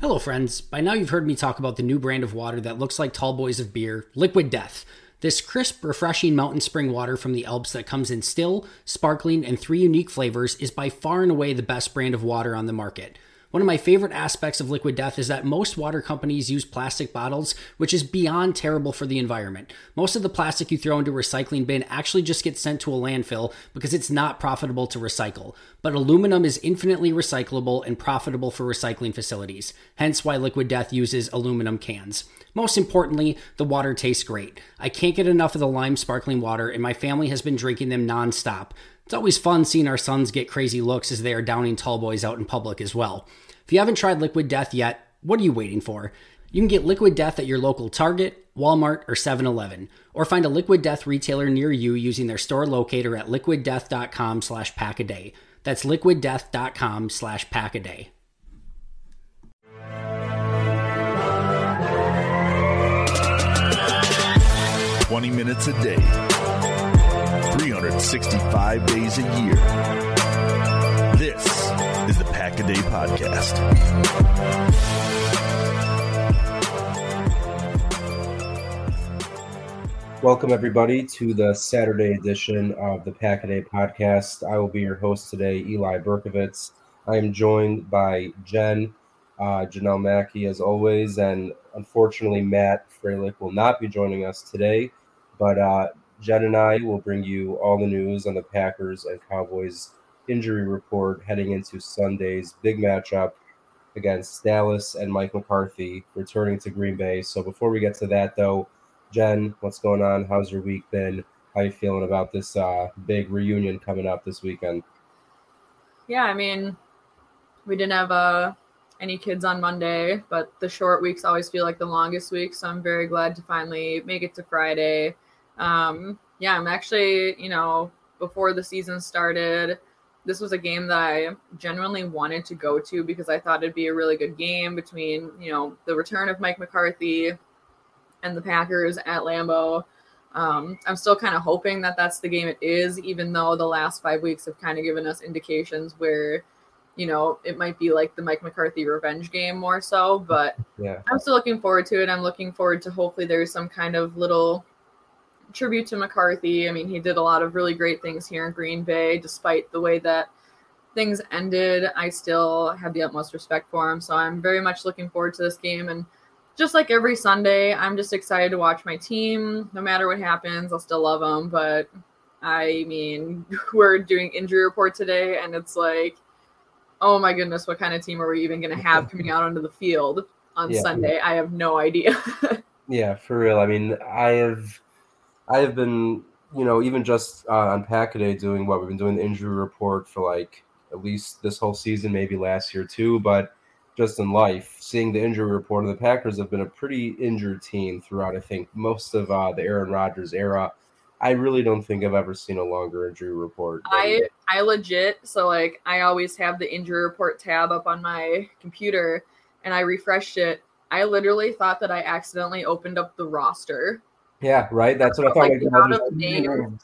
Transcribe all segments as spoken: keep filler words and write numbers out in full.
Hello friends, by now you've heard me talk about the new brand of water that looks like tall boys of beer, Liquid Death. This crisp, refreshing mountain spring water from the Alps that comes in still, sparkling, and three unique flavors is by far and away the best brand of water on the market. One of my favorite aspects of Liquid Death is that most water companies use plastic bottles, which is beyond terrible for the environment. Most of the plastic you throw into a recycling bin actually just gets sent to a landfill because it's not profitable to recycle. But aluminum is infinitely recyclable and profitable for recycling facilities, hence why Liquid Death uses aluminum cans. Most importantly, the water tastes great. I can't get enough of the lime sparkling water, and my family has been drinking them nonstop. It's always fun seeing our sons get crazy looks as they are downing tall boys out in public as well. If you haven't tried Liquid Death yet, what are you waiting for? You can get Liquid Death at your local Target, Walmart, or seven eleven, or find a Liquid Death retailer near you using their store locator at liquid death dot com slash pack a day. That's liquid death dot com slash pack a day. twenty minutes a day. three hundred sixty-five days a year. This is the Pack a Day Podcast. Welcome, everybody, to the Saturday edition of the Pack a Day Podcast. I will be your host today, Eli Berkovitz. I am joined by Jen, uh, Janelle Mackey, as always, and unfortunately, Matt Frelich will not be joining us today, but uh, Jen and I will bring you all the news on the Packers and Cowboys injury report heading into Sunday's big matchup against Dallas and Mike McCarthy returning to Green Bay. So before we get to that, though, Jen, what's going on? How's your week been? How are you feeling about this uh, big reunion coming up this weekend? Yeah, I mean, we didn't have uh, any kids on Monday, but the short weeks always feel like the longest week. So I'm very glad to finally make it to Friday. Um, yeah, I'm actually, you know, before the season started, this was a game that I genuinely wanted to go to because I thought it'd be a really good game between, you know, the return of Mike McCarthy and the Packers at Lambeau. Um, I'm still kind of hoping that that's the game it is, even though the last five weeks have kind of given us indications where, you know, it might be like the Mike McCarthy revenge game more so, but yeah. I'm still looking forward to it. I'm looking forward to hopefully there's some kind of little tribute to McCarthy. I mean, he did a lot of really great things here in Green Bay, despite the way that things ended. I still have the utmost respect for him, so I'm very much looking forward to this game. And just like every Sunday, I'm just excited to watch my team. No matter what happens, I'll still love them. But I mean, we're doing injury report today, and it's like, oh my goodness, what kind of team are we even going to have coming out onto the field on yeah, Sunday? Yeah. I have no idea. Yeah, for real. I mean, I have. I have been, you know, even just uh, on Pack a Day doing what we've been doing, the injury report for like at least this whole season, maybe last year too. But just in life, seeing the injury report, the Packers have been a pretty injured team throughout, I think, most of uh, the Aaron Rodgers era. I really don't think I've ever seen a longer injury report. I, I legit, so like I always have the injury report tab up on my computer, and I refreshed it. I literally thought that I accidentally opened up the roster. Yeah, right? That's what I thought. Like, I out of names.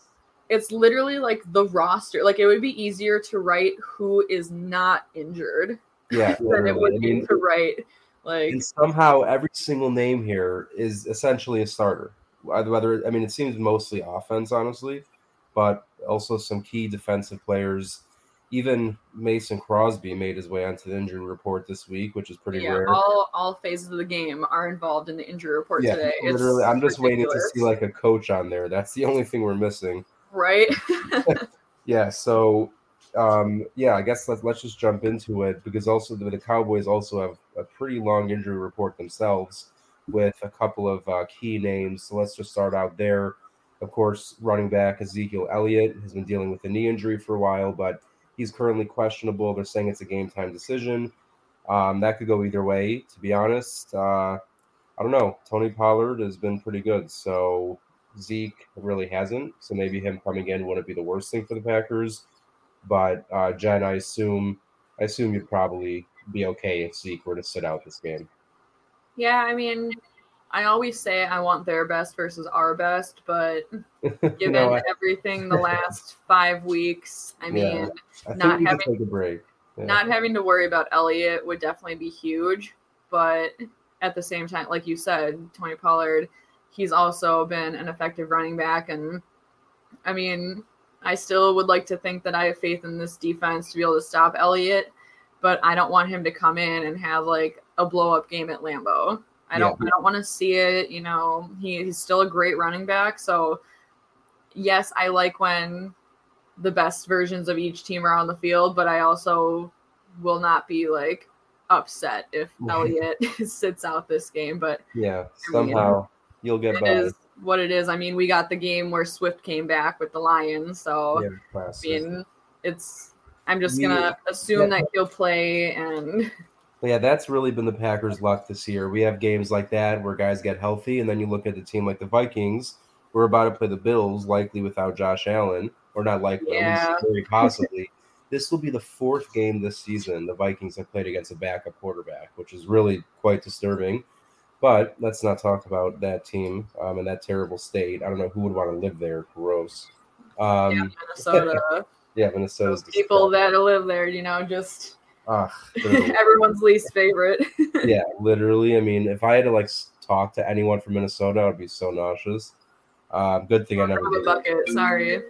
It's literally like the roster. Like, it would be easier to write who is not injured. Yeah, than it would I mean, be to write like. And somehow every single name here is essentially a starter. Whether I mean, it seems mostly offense, honestly, but also some key defensive players. Even Mason Crosby made his way onto the injury report this week, which is pretty yeah, rare. All all phases of the game are involved in the injury report yeah, today. Literally, it's I'm just ridiculous. waiting to see like a coach on there. That's the only thing we're missing. Right. yeah. So, um, yeah, I guess let's let's just jump into it, because also the, the Cowboys also have a pretty long injury report themselves, with a couple of uh, key names. So let's just start out there. Of course, running back Ezekiel Elliott has been dealing with a knee injury for a while, but he's currently questionable. They're saying it's a game-time decision. Um, that could go either way, to be honest. Uh, I don't know. Tony Pollard has been pretty good, so Zeke really hasn't. So maybe him coming in wouldn't be the worst thing for the Packers. But, uh, Jen, I assume, I assume you'd probably be okay if Zeke were to sit out this game. Yeah, I mean, I always say I want their best versus our best, but given no, I, everything the last five weeks, I mean, yeah, I not having take a break. Yeah. Not having to worry about Elliott would definitely be huge. But at the same time, like you said, Tony Pollard, he's also been an effective running back. And I mean, I still would like to think that I have faith in this defense to be able to stop Elliott, but I don't want him to come in and have like a blow-up game at Lambeau. I don't yeah. I don't want to see it. You know, he, he's still a great running back. So, yes, I like when the best versions of each team are on the field, but I also will not be, like, upset if Elliott sits out this game. But yeah, somehow I mean, you'll get by. It is what it is. I mean, we got the game where Swift came back with the Lions. So, yeah, I mean, it's – I'm just going to yeah. assume yeah. that he'll play and – Yeah, that's really been the Packers' luck this year. We have games like that where guys get healthy, and then you look at the team like the Vikings. We're about to play the Bills, likely without Josh Allen, or not likely, yeah. very possibly. This will be the fourth game this season the Vikings have played against a backup quarterback, which is really quite disturbing. But let's not talk about that team um, and that terrible state. I don't know who would want to live there. Gross. Um, yeah, Minnesota. yeah, Minnesota's Those people that live there, you know, just... Ugh, everyone's least favorite. yeah, literally. I mean, if I had to like talk to anyone from Minnesota, I'd be so nauseous. Uh, good thing I never did. Bucket. Sorry.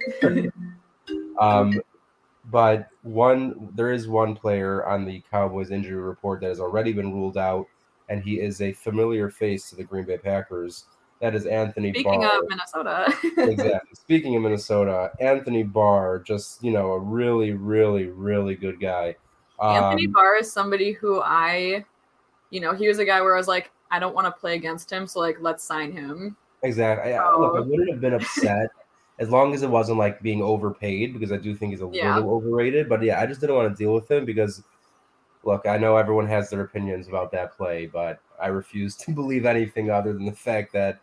um, but one, there is one player on the Cowboys injury report that has already been ruled out, and he is a familiar face to the Green Bay Packers. That is Anthony Barr. Speaking of Minnesota. exactly. Speaking of Minnesota, Anthony Barr, just you know, a really, really, really good guy. Anthony um, Barr is somebody who I, you know, he was a guy where I was like, I don't want to play against him, so, like, let's sign him. Exactly. So. I, look, I wouldn't have been upset as long as it wasn't, like, being overpaid, because I do think he's a yeah. little overrated. But, yeah, I just didn't want to deal with him because, look, I know everyone has their opinions about that play, but I refuse to believe anything other than the fact that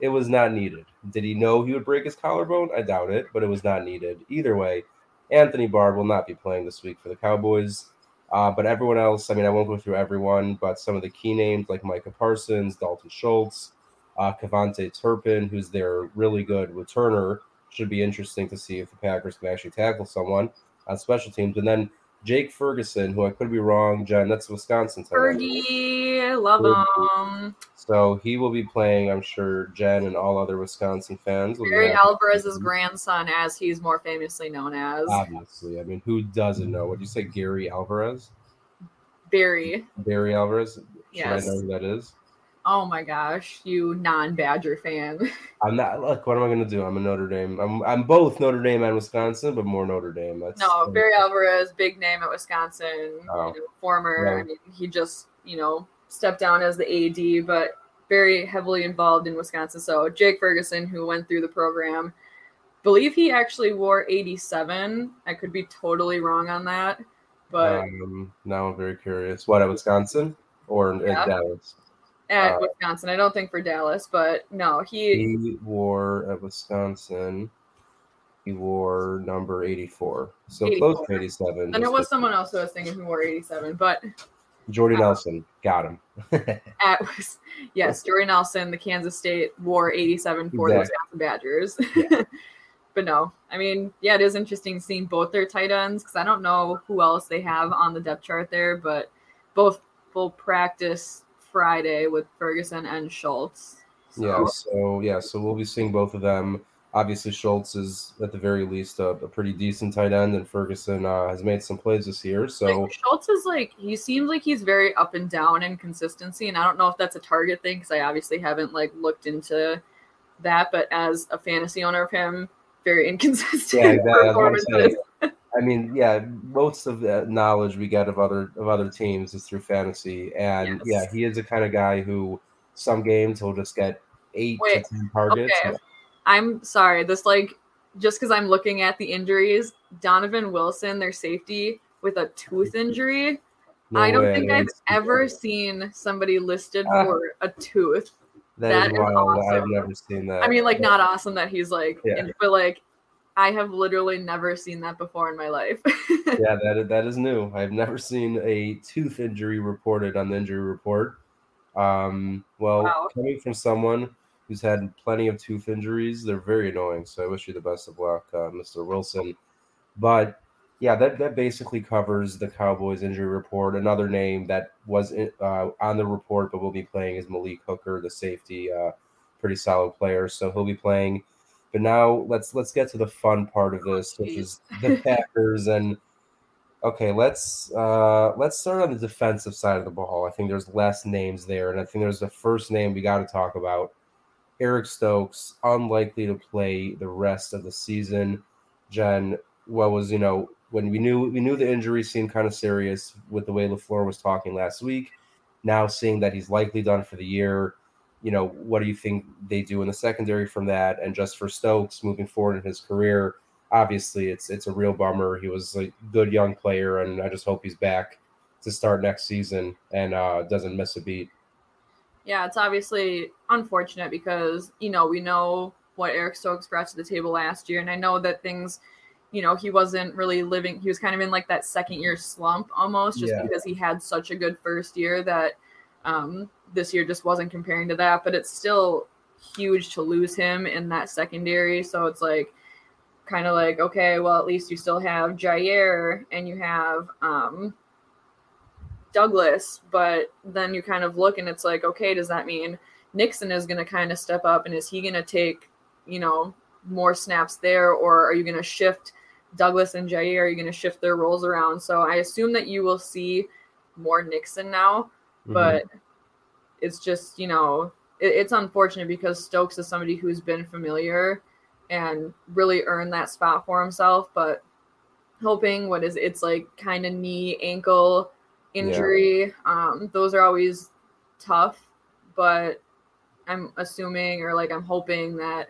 it was not needed. Did he know he would break his collarbone? I doubt it, but it was not needed. Either way, Anthony Barr will not be playing this week for the Cowboys. Uh, but everyone else, I mean, I won't go through everyone, but some of the key names like Micah Parsons, Dalton Schultz, uh, Kevontae Turpin, who's their really good returner, should be interesting to see if the Packers can actually tackle someone on special teams. And then Jake Ferguson, who I could be wrong, Jen, that's Wisconsin. Fergie, I love Fergie. him. So he will be playing, I'm sure, Jen and all other Wisconsin fans. Barry Alvarez's grandson, as he's more famously known as. Obviously. I mean, who doesn't know? What did you say, Gary Alvarez? Barry. Barry Alvarez? Yes. Should I know who that is? Oh, my gosh, you non-Badger fan. I'm not – look, what am I going to do? I'm a Notre Dame. I'm I'm both Notre Dame and Wisconsin, but more Notre Dame. That's, no, Barry Alvarez, big name at Wisconsin, oh, you know, former. Right. I mean, he just, you know, stepped down as the A D, but very heavily involved in Wisconsin. So Jake Ferguson, who went through the program, believe he actually wore eighty-seven. I could be totally wrong on that. But um, now I'm very curious. What, at Wisconsin or yeah. at Dallas? At uh, Wisconsin. I don't think for Dallas, but no. He, he wore at Wisconsin. He wore number eighty-four. So eighty-four. Close to eighty-seven. And it was someone else who was thinking who wore eighty-seven, but Jordy uh, Nelson. Got him. at, yes, Jordy Nelson, the Kansas State, wore eighty-seven for exactly. the Wisconsin Badgers. Yeah. But no, I mean, yeah, it is interesting seeing both their tight ends because I don't know who else they have on the depth chart there, but both will practice Friday with Ferguson and Schultz. So. Yeah, so yeah, so we'll be seeing both of them. Obviously, Schultz is at the very least a, a pretty decent tight end, and Ferguson uh, has made some plays this year. So like, Schultz is like he seems like he's very up and down in consistency, and I don't know if that's a target thing because I obviously haven't like looked into that. But as a fantasy owner of him. Very inconsistent yeah, that, performances. I, I mean, yeah, most of the knowledge we get of other of other teams is through fantasy, and yes. yeah, he is the kind of guy who some games he'll just get eight Wait, to ten targets. Okay. I'm sorry, this like just because I'm looking at the injuries, Donovan Wilson, their safety, with a tooth injury. No I don't way. think I've ever seen somebody listed ah. for a tooth. That, that is wild. Awesome. I've never seen that. I mean, like, yeah. not awesome that he's like, yeah. and, but like, I have literally never seen that before in my life. yeah, that is, that is new. I've never seen a tooth injury reported on the injury report. Um, well, wow. coming from someone who's had plenty of tooth injuries, they're very annoying. So I wish you the best of luck, uh, Mister Wilson. But yeah, that, that basically covers the Cowboys injury report. Another name that was uh, on the report but will be playing is Malik Hooker, the safety, uh, pretty solid player. So he'll be playing. But now let's let's get to the fun part of this, which is the Packers. And okay, let's uh, let's start on the defensive side of the ball. I think there's less names there, and I think there's the first name we got to talk about: Eric Stokes, unlikely to play the rest of the season. Jen, what was you know? When we knew we knew the injury seemed kind of serious with the way LaFleur was talking last week, now seeing that he's likely done for the year, you know, what do you think they do in the secondary from that? And just for Stokes moving forward in his career, obviously it's it's a real bummer. He was a good young player, and I just hope he's back to start next season and uh, doesn't miss a beat. Yeah, it's obviously unfortunate because, you know, we know what Eric Stokes brought to the table last year, and I know that things – you know, he wasn't really living, he was kind of in like that second year slump almost just yeah. because he had such a good first year that um, this year just wasn't comparing to that, but it's still huge to lose him in that secondary. So it's like, kind of like, okay, well, at least you still have Jair and you have um, Douglas, but then you kind of look and it's like, okay, does that mean Nixon is going to kind of step up and is he going to take, you know, more snaps there, or are you going to shift Douglas and Jair? Are you going to shift their roles around? So I assume that you will see more Nixon now, but mm-hmm. it's just, you know, it, it's unfortunate because Stokes is somebody who's been familiar and really earned that spot for himself, but hoping what is it's like kind of knee, ankle injury. Yeah. Um, those are always tough, but I'm assuming, or like, I'm hoping that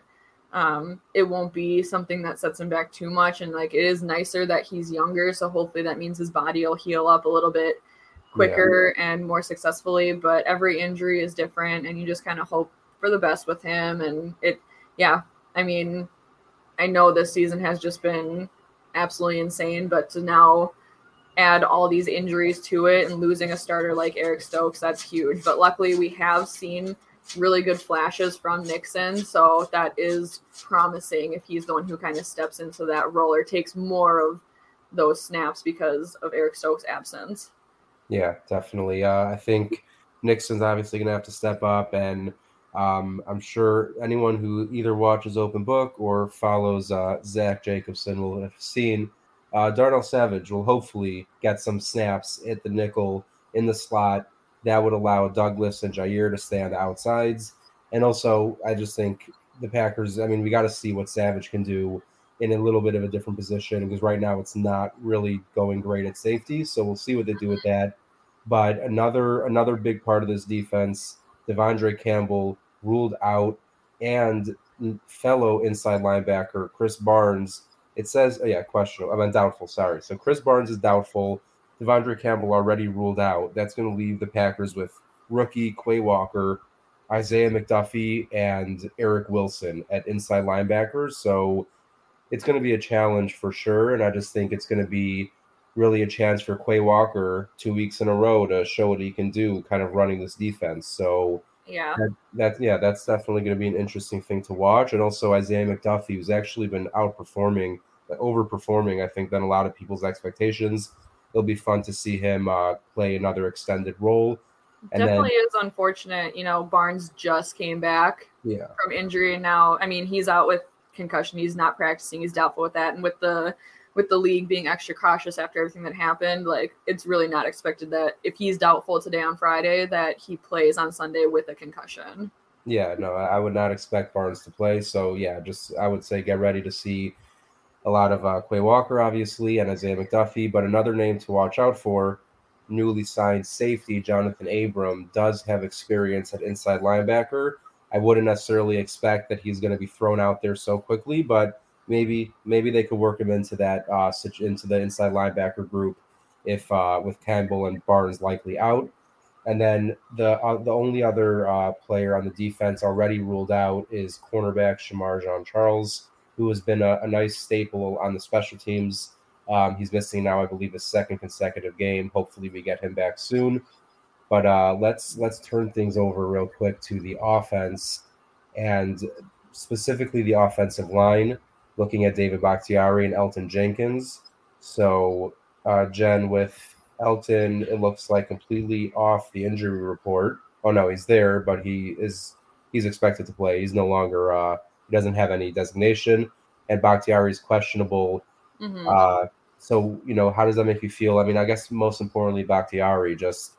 Um, it won't be something that sets him back too much. And like, it is nicer that he's younger. So hopefully that means his body will heal up a little bit quicker yeah. and more successfully, but every injury is different and you just kind of hope for the best with him. And it, yeah, I mean, I know this season has just been absolutely insane, but to now add all these injuries to it and losing a starter like Eric Stokes, that's huge. But luckily we have seen really good flashes from Nixon, so that is promising if he's the one who kind of steps into that role or takes more of those snaps because of Eric Stokes' absence. Yeah, definitely. Uh, I think Nixon's obviously going to have to step up, and um, I'm sure anyone who either watches Open Book or follows uh, Zach Jacobson will have seen uh, Darnell Savage will hopefully get some snaps at the nickel in the slot. That would allow Douglas and Jair to stay on the outsides. And also, I just think the Packers, I mean, we got to see what Savage can do in a little bit of a different position because right now it's not really going great at safety. So we'll see what they do with that. But another another big part of this defense, Devondre Campbell ruled out, and fellow inside linebacker Krys Barnes, it says, oh yeah, questionable. I mean, doubtful, sorry. So Krys Barnes is doubtful. Devondre Campbell already ruled out. That's going to leave the Packers with rookie Quay Walker, Isaiah McDuffie, and Eric Wilson at inside linebackers. So it's going to be a challenge for sure, and I just think it's going to be really a chance for Quay Walker two weeks in a row to show what he can do kind of running this defense. So yeah, that, that yeah, that's definitely going to be an interesting thing to watch. And also Isaiah McDuffie, who's actually been outperforming, overperforming, I think, than a lot of people's expectations. It'll be fun to see him uh, play another extended role. And definitely then, is unfortunate. You know, Barnes just came back yeah. from injury, and now, I mean, he's out with concussion. He's not practicing. He's doubtful with that. And with the with the league being extra cautious after everything that happened, like, it's really not expected that if he's doubtful today on Friday, that he plays on Sunday with a concussion. Yeah, no, I would not expect Barnes to play. So, yeah, just I would say get ready to see a lot of uh, Quay Walker, obviously, and Isaiah McDuffie. But another name to watch out for, newly signed safety Jonathan Abram, does have experience at inside linebacker. I wouldn't necessarily expect that he's going to be thrown out there so quickly, but maybe maybe they could work him into that uh, into the inside linebacker group if uh, with Campbell and Barnes likely out. And then the uh, the only other uh, player on the defense already ruled out is cornerback Shamar Jean-Charles, who has been a, a nice staple on the special teams. Um, he's missing now, I believe, his second consecutive game. Hopefully we get him back soon. But uh, let's let's turn things over real quick to the offense, and specifically the offensive line, looking at David Bakhtiari and Elgton Jenkins. So, uh, Jen, with Elgton, it looks like completely off the injury report. Oh, no, he's there, but he is he's expected to play. He's no longer uh, – doesn't have any designation, and Bakhtiari is questionable. Mm-hmm. Uh, so, you know, how does that make you feel? I mean, I guess most importantly, Bakhtiari, just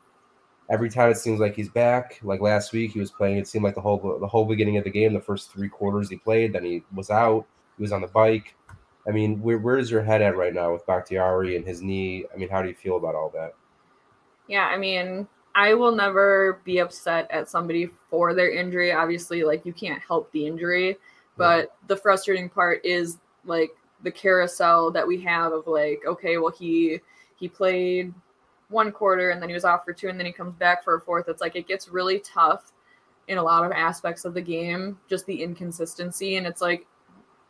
every time it seems like he's back, like last week he was playing, it seemed like the whole the whole beginning of the game, the first three quarters he played, then he was out, he was on the bike. I mean, where where is your head at right now with Bakhtiari and his knee? I mean, how do you feel about all that? Yeah, I mean, I will never be upset at somebody for their injury. Obviously, like, you can't help the injury. But the frustrating part is, like, the carousel that we have of, like, okay, well, he he played one quarter, and then he was off for two, and then he comes back for a fourth. It's like it gets really tough in a lot of aspects of the game, just the inconsistency. And it's like,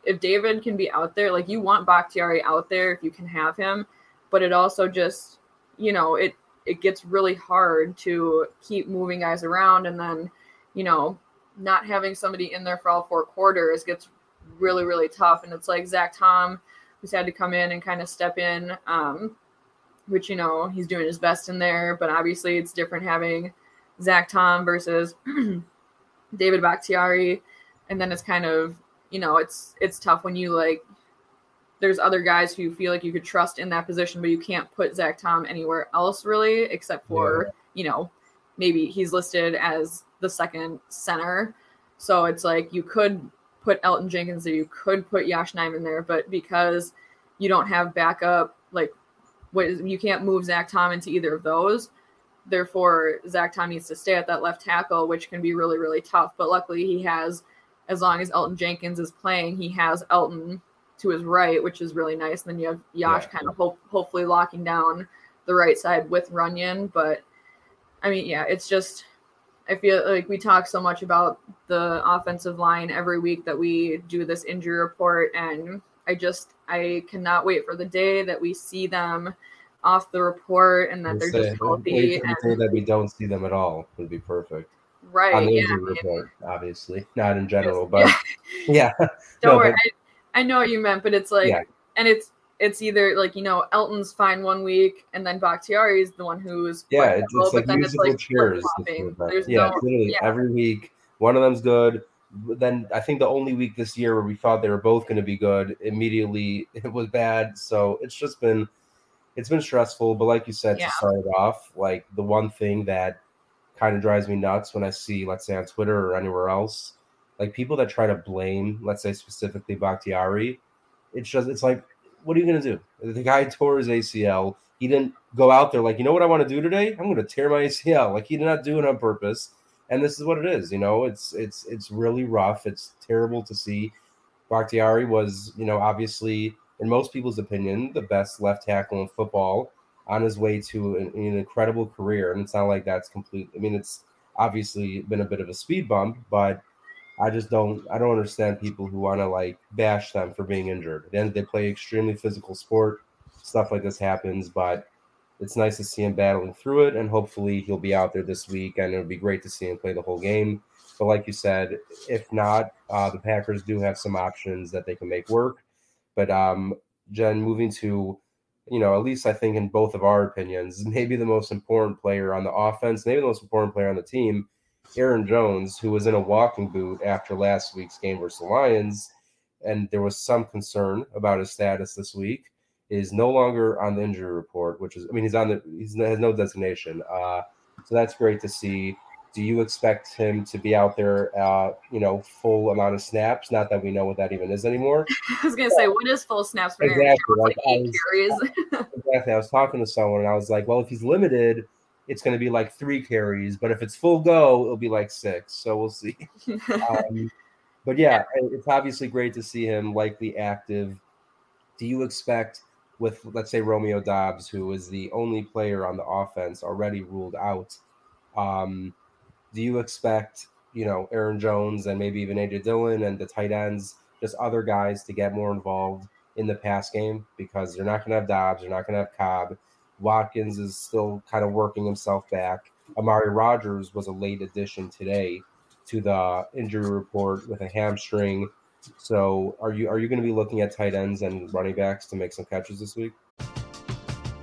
if David can be out there, like, you want Bakhtiari out there if you can have him. But it also just, you know, it, it gets really hard to keep moving guys around, and then, you know, not having somebody in there for all four quarters gets really, really tough. And it's like Zach Tom, who's had to come in and kind of step in, um, which, you know, he's doing his best in there. But obviously it's different having Zach Tom versus David Bakhtiari. And then it's kind of, you know, it's it's tough when you, like, there's other guys who you feel like you could trust in that position, but you can't put Zach Tom anywhere else really, except for, yeah. you know, maybe he's listed as the second center. So it's like you could put Elgton Jenkins there, you could put Josh Nyman there, but because you don't have backup, like, what is, you can't move Zach Tom into either of those. Therefore, Zach Tom needs to stay at that left tackle, which can be really, really tough. But luckily he has, as long as Elgton Jenkins is playing, he has Elgton to his right, which is really nice. And then you have Josh yeah. kind of ho- hopefully locking down the right side with Runyon. But I mean, yeah, it's just, I feel like we talk so much about the offensive line every week that we do this injury report. And I just, I cannot wait for the day that we see them off the report and that they're say, just healthy. And the day that we don't see them at all would be perfect. Right. On the yeah, injury report, obviously. Not in general, just, but yeah. yeah. Don't no, worry. But, I, I know what you meant, but it's like, yeah. and it's, It's either, like, you know, Elton's fine one week, and then Bakhtiari's the one who's yeah, it's, it's but like then musical it's like chairs. There's yeah, no, literally yeah. every week one of them's good. Then I think the only week this year where we thought they were both going to be good, immediately it was bad. So it's just been it's been stressful. But like you said, yeah. to start it off, like, the one thing that kind of drives me nuts when I see, let's say, on Twitter or anywhere else, like, people that try to blame, let's say specifically Bakhtiari, it's just it's like. What are you going to do? The guy tore his A C L. He didn't go out there like, you know what I want to do today? I'm going to tear my A C L. Like, he did not do it on purpose. And this is what it is. You know, it's, it's, it's really rough. It's terrible to see. Bakhtiari was, you know, obviously in most people's opinion, the best left tackle in football. on his way to an, an incredible career. And it's not like that's complete. I mean, it's obviously been a bit of a speed bump, but I just don't, I don't understand people who want to like bash them for being injured. Then they play extremely physical sport. Stuff like this happens, but it's nice to see him battling through it. And hopefully he'll be out there this week, and it would be great to see him play the whole game. But like you said, if not, uh, the Packers do have some options that they can make work. But um, Jen, moving to, you know, at least I think in both of our opinions, maybe the most important player on the offense, maybe the most important player on the team, Aaron Jones, who was in a walking boot after last week's game versus the Lions, and there was some concern about his status this week, is no longer on the injury report, which is, I mean, he's on the, he's has no designation. Uh, so that's great to see. Do you expect him to be out there, uh, you know, full amount of snaps? Not that we know what that even is anymore. I was going to say, what is full snaps? For exactly. Like like eight carries. Exactly. I was talking to someone and I was like, well, if he's limited, it's going to be like three carries, but if it's full go, it'll be like six. So we'll see. um, but yeah, it's obviously great to see him likely active. Do you expect with, let's say, Romeo Doubs, who is the only player on the offense already ruled out, um, do you expect, you know, Aaron Jones and maybe even A J Dillon and the tight ends, just other guys to get more involved in the pass game? Because you're not going to have Doubs. You're not going to have Cobb. Watkins is still kind of working himself back. Amari Rodgers was a late addition today to the injury report with a hamstring. So are you are you going to be looking at tight ends and running backs to make some catches this week?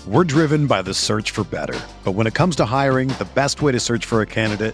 We're driven by the search for better. But when it comes to hiring, the best way to search for a candidate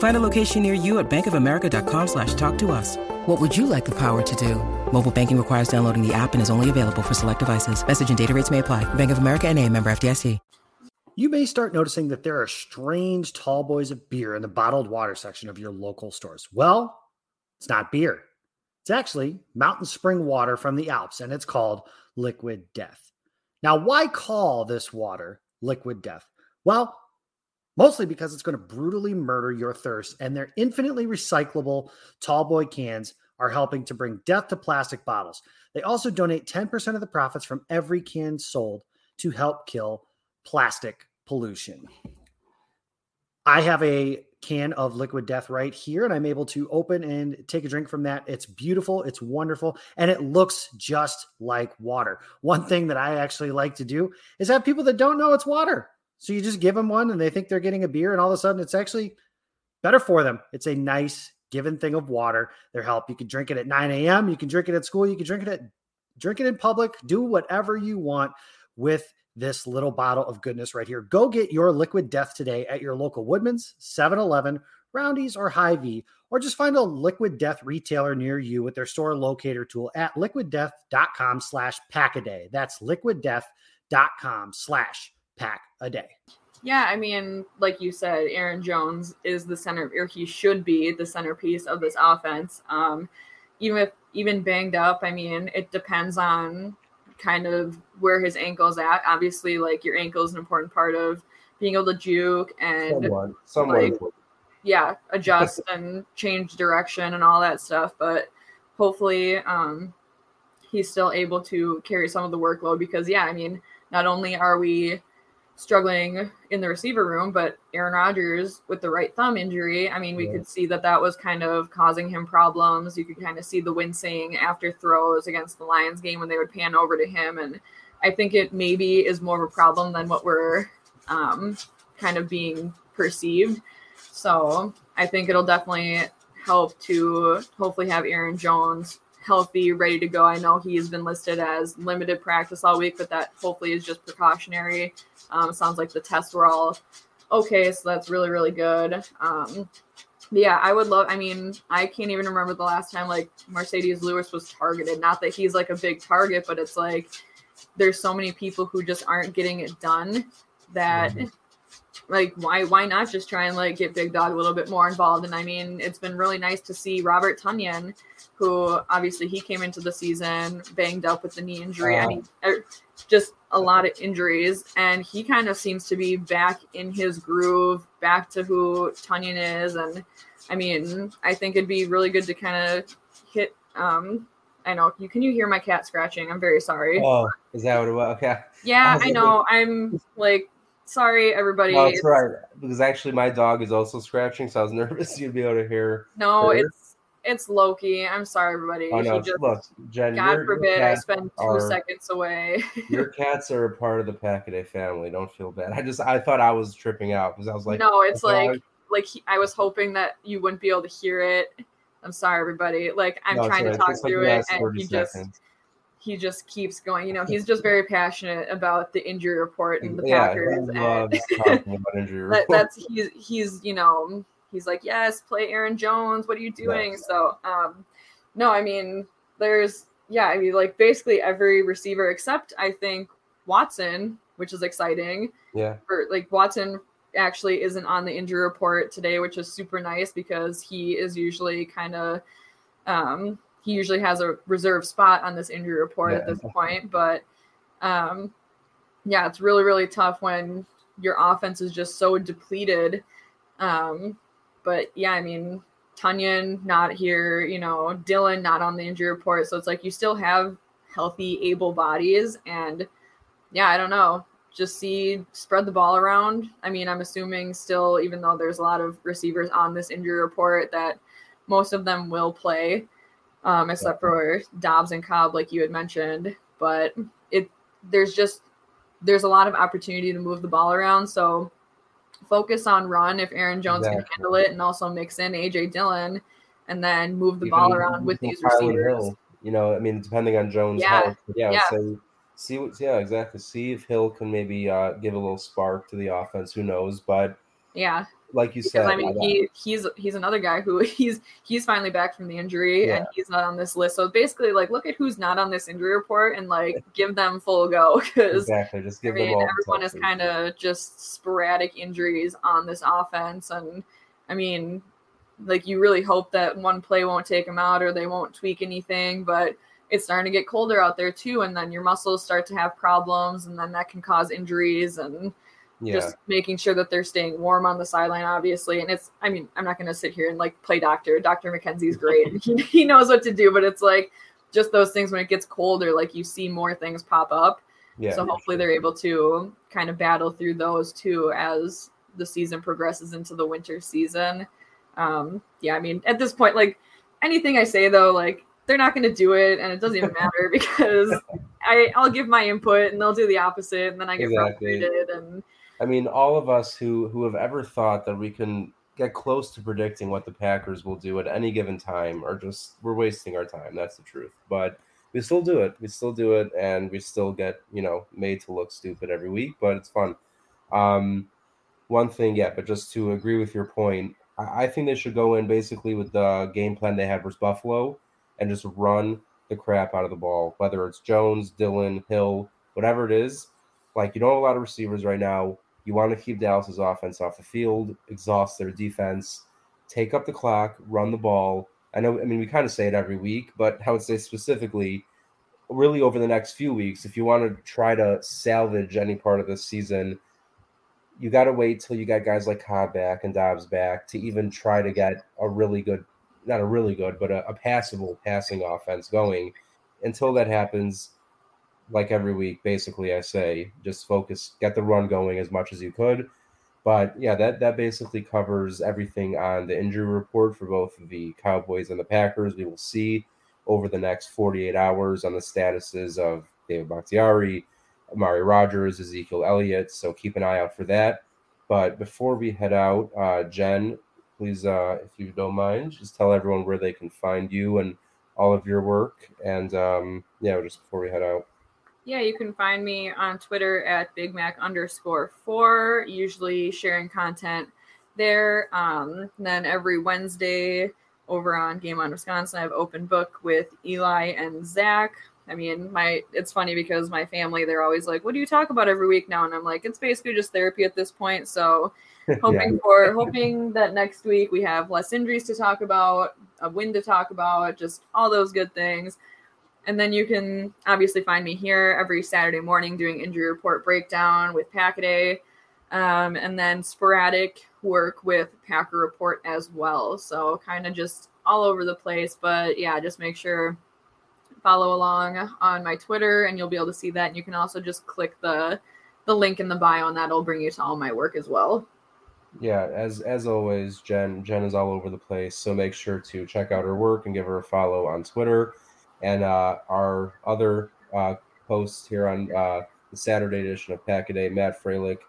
Find a location near you at bankofamerica.com slash talk to us. What would you like the power to do? Mobile banking requires downloading the app and is only available for select devices. Message and data rates may apply. Bank of America N A, member F D I C. You may start noticing that there are strange tall boys of beer in the bottled water section of your local stores. Well, it's not beer. It's actually mountain spring water from the Alps, and it's called Liquid Death. Now, why call this water Liquid Death? Well, mostly because it's going to brutally murder your thirst, and their infinitely recyclable tall boy cans are helping to bring death to plastic bottles. They also donate ten percent of the profits from every can sold to help kill plastic pollution. I have a can of Liquid Death right here, and I'm able to open and take a drink from that. It's beautiful. It's wonderful. And it looks just like water. One thing that I actually like to do is have people that don't know it's water. So you just give them one and they think they're getting a beer, and all of a sudden it's actually better for them. It's a nice given thing of water. Their help. You can drink it at nine a.m. You can drink it at school. You can drink it at drink it in public. Do whatever you want with this little bottle of goodness right here. Go get your Liquid Death today at your local Woodman's, seven eleven, Roundy's, or Hy-Vee, or just find a Liquid Death retailer near you with their store locator tool at liquid death dot com slash pack a day. That's liquid death dot com slash pack a day. Yeah, I mean, like you said, Aaron Jones is the center, or he should be the centerpiece of this offense. Um, even if even banged up, I mean, it depends on kind of where his ankle's at. Obviously, like, your ankle is an important part of being able to juke and someone, someone. Like, yeah, adjust and change direction and all that stuff. But hopefully um, he's still able to carry some of the workload because, yeah, I mean, not only are we struggling in the receiver room, but Aaron Rodgers with the right thumb injury, I mean, we yeah. could see that that was kind of causing him problems. You could kind of see the wincing after throws against the Lions game when they would pan over to him. And I think it maybe is more of a problem than what we're um, kind of being perceived. So I think it'll definitely help to hopefully have Aaron Jones healthy, ready to go. I know he's been listed as limited practice all week, but that hopefully is just precautionary. Um, sounds like the tests were all okay, so that's really, really good. Um, yeah, I would love, I mean, I can't even remember the last time like Mercedes Lewis was targeted. Not that he's like a big target, but it's like there's so many people who just aren't getting it done that mm-hmm. like, why why not just try and, like, get Big Dog a little bit more involved? And, I mean, it's been really nice to see Robert Tonyan, who obviously he came into the season banged up with the knee injury. Wow. I mean, just a lot of injuries. And he kind of seems to be back in his groove, back to who Tonyan is. And, I mean, I think it'd be really good to kind of hit um, – I know. You Can you hear my cat scratching? I'm very sorry. Oh, is that what it was? Okay. Yeah, I, I know. Like, I'm, like – sorry, everybody. No, it's right. Because actually my dog is also scratching, so I was nervous you'd be able to hear. No, her. it's it's Loki. I'm sorry, everybody. Oh, no, just, look, Jen, God your, forbid your I spend two are, seconds away. Your cats are a part of the Pack a Day family. Don't feel bad. I just I thought I was tripping out because I was like, no, it's like dog. like he, I was hoping that you wouldn't be able to hear it. I'm sorry, everybody. Like I'm no, trying right. to talk through like it, and you just. He just keeps going. You know, he's just very passionate about the injury report and the yeah, Packers. He loves and talking about injury report. That, that's he's he's you know he's like, yes, play Aaron Jones. What are you doing? Yes. So um, no, I mean there's yeah, I mean like basically every receiver except I think Watson, which is exciting. Yeah. Or like Watson actually isn't on the injury report today, which is super nice because he is usually kind of. Um, He usually has a reserve spot on this injury report yeah. at this point. But, um, yeah, it's really, really tough when your offense is just so depleted. Um, but, yeah, I mean, Tonyan not here, you know, Dylan not on the injury report. So it's like you still have healthy, able bodies. And, yeah, I don't know, just see spread the ball around. I mean, I'm assuming still, even though there's a lot of receivers on this injury report, that most of them will play. Um, except for Doubs and Cobb, like you had mentioned, but it, there's just, there's a lot of opportunity to move the ball around. So focus on run if Aaron Jones exactly. can handle it, and also mix in A J Dillon and then move the Even, ball around with these Carly receivers. Hill, you know, I mean, depending on Jones' yeah. health, yeah, yeah. So see what, yeah, exactly. See if Hill can maybe uh, give a little spark to the offense. Who knows? But yeah. Like you because, said, I mean, I he, he's he's another guy who he's he's finally back from the injury yeah. and he's not on this list. So basically, like, look at who's not on this injury report and like give them full go because exactly. just give I them mean, all everyone is kind of just sporadic injuries on this offense. And I mean, like, you really hope that one play won't take them out or they won't tweak anything, but it's starting to get colder out there too, and then your muscles start to have problems, and then that can cause injuries and. Yeah. Just making sure that they're staying warm on the sideline, obviously. And it's, I mean, I'm not going to sit here and like play doctor. Dr. McKenzie's great. he, he knows what to do, but it's like just those things when it gets colder, like you see more things pop up. Yeah, so hopefully sure. they're able to kind of battle through those too as the season progresses into the winter season. Um, yeah, I mean, at this point, like anything I say though, like they're not going to do it, and it doesn't even matter because I, I'll give my input and they'll do the opposite, and then I get exactly. frustrated and. I mean, all of us who, who have ever thought that we can get close to predicting what the Packers will do at any given time are just, we're wasting our time. That's the truth. But we still do it. We still do it, and we still get, you know, made to look stupid every week, but it's fun. Um, one thing, yeah, but just to agree with your point, I, I think they should go in basically with the game plan they had versus Buffalo and just run the crap out of the ball, whether it's Jones, Dillon, Hill, whatever it is. Like, you don't have a lot of receivers right now. You want to keep Dallas's offense off the field, exhaust their defense, take up the clock, run the ball. I know, I mean, we kind of say it every week, but I would say specifically, really over the next few weeks, if you want to try to salvage any part of this season, you got to wait till you got guys like Cobb back and Doubs back to even try to get a really good, not a really good, but a, a passable passing offense going. Until that happens, like every week, basically, I say, just focus, get the run going as much as you could. But yeah, that, that basically covers everything on the injury report for both the Cowboys and the Packers. We will see over the next forty-eight hours on the statuses of David Bakhtiari, Amari Rodgers, Ezekiel Elliott. So keep an eye out for that. But before we head out, uh, Jen, please, uh, if you don't mind, just tell everyone where they can find you and all of your work. And um, yeah, just before we head out. Yeah, you can find me on Twitter at Big Mac underscore four, usually sharing content there. Um, then every Wednesday over on Game On Wisconsin, I have Open Book with Eli and Zach. I mean, my it's funny because my family, they're always like, what do you talk about every week now? And I'm like, it's basically just therapy at this point. So hoping yeah. for hoping that next week we have less injuries to talk about, a win to talk about, just all those good things. And then you can obviously find me here every Saturday morning doing injury report breakdown with Pack a Day, um, and then sporadic work with Packer Report as well. So kind of just all over the place. But, yeah, just make sure follow along on my Twitter, and you'll be able to see that. And you can also just click the the link in the bio, and that'll bring you to all my work as well. Yeah, as as always, Jen Jen is all over the place. So make sure to check out her work and give her a follow on Twitter. And uh, our other uh, hosts here on uh, the Saturday edition of Pack a Day, Matt Frelich,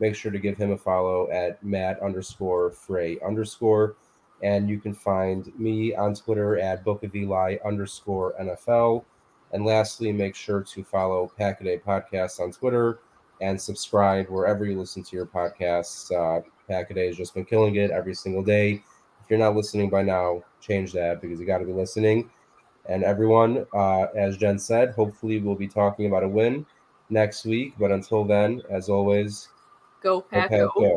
make sure to give him a follow at Matt underscore Frey underscore. And you can find me on Twitter at Book of Eli underscore N F L. And lastly, make sure to follow Pack a Day Podcast on Twitter and subscribe wherever you listen to your podcasts. Uh, Pack a Day has just been killing it every single day. If you're not listening by now, change that because you got to be listening. And everyone, uh, as Jen said, hopefully we'll be talking about a win next week. But until then, as always, go Pack a Day.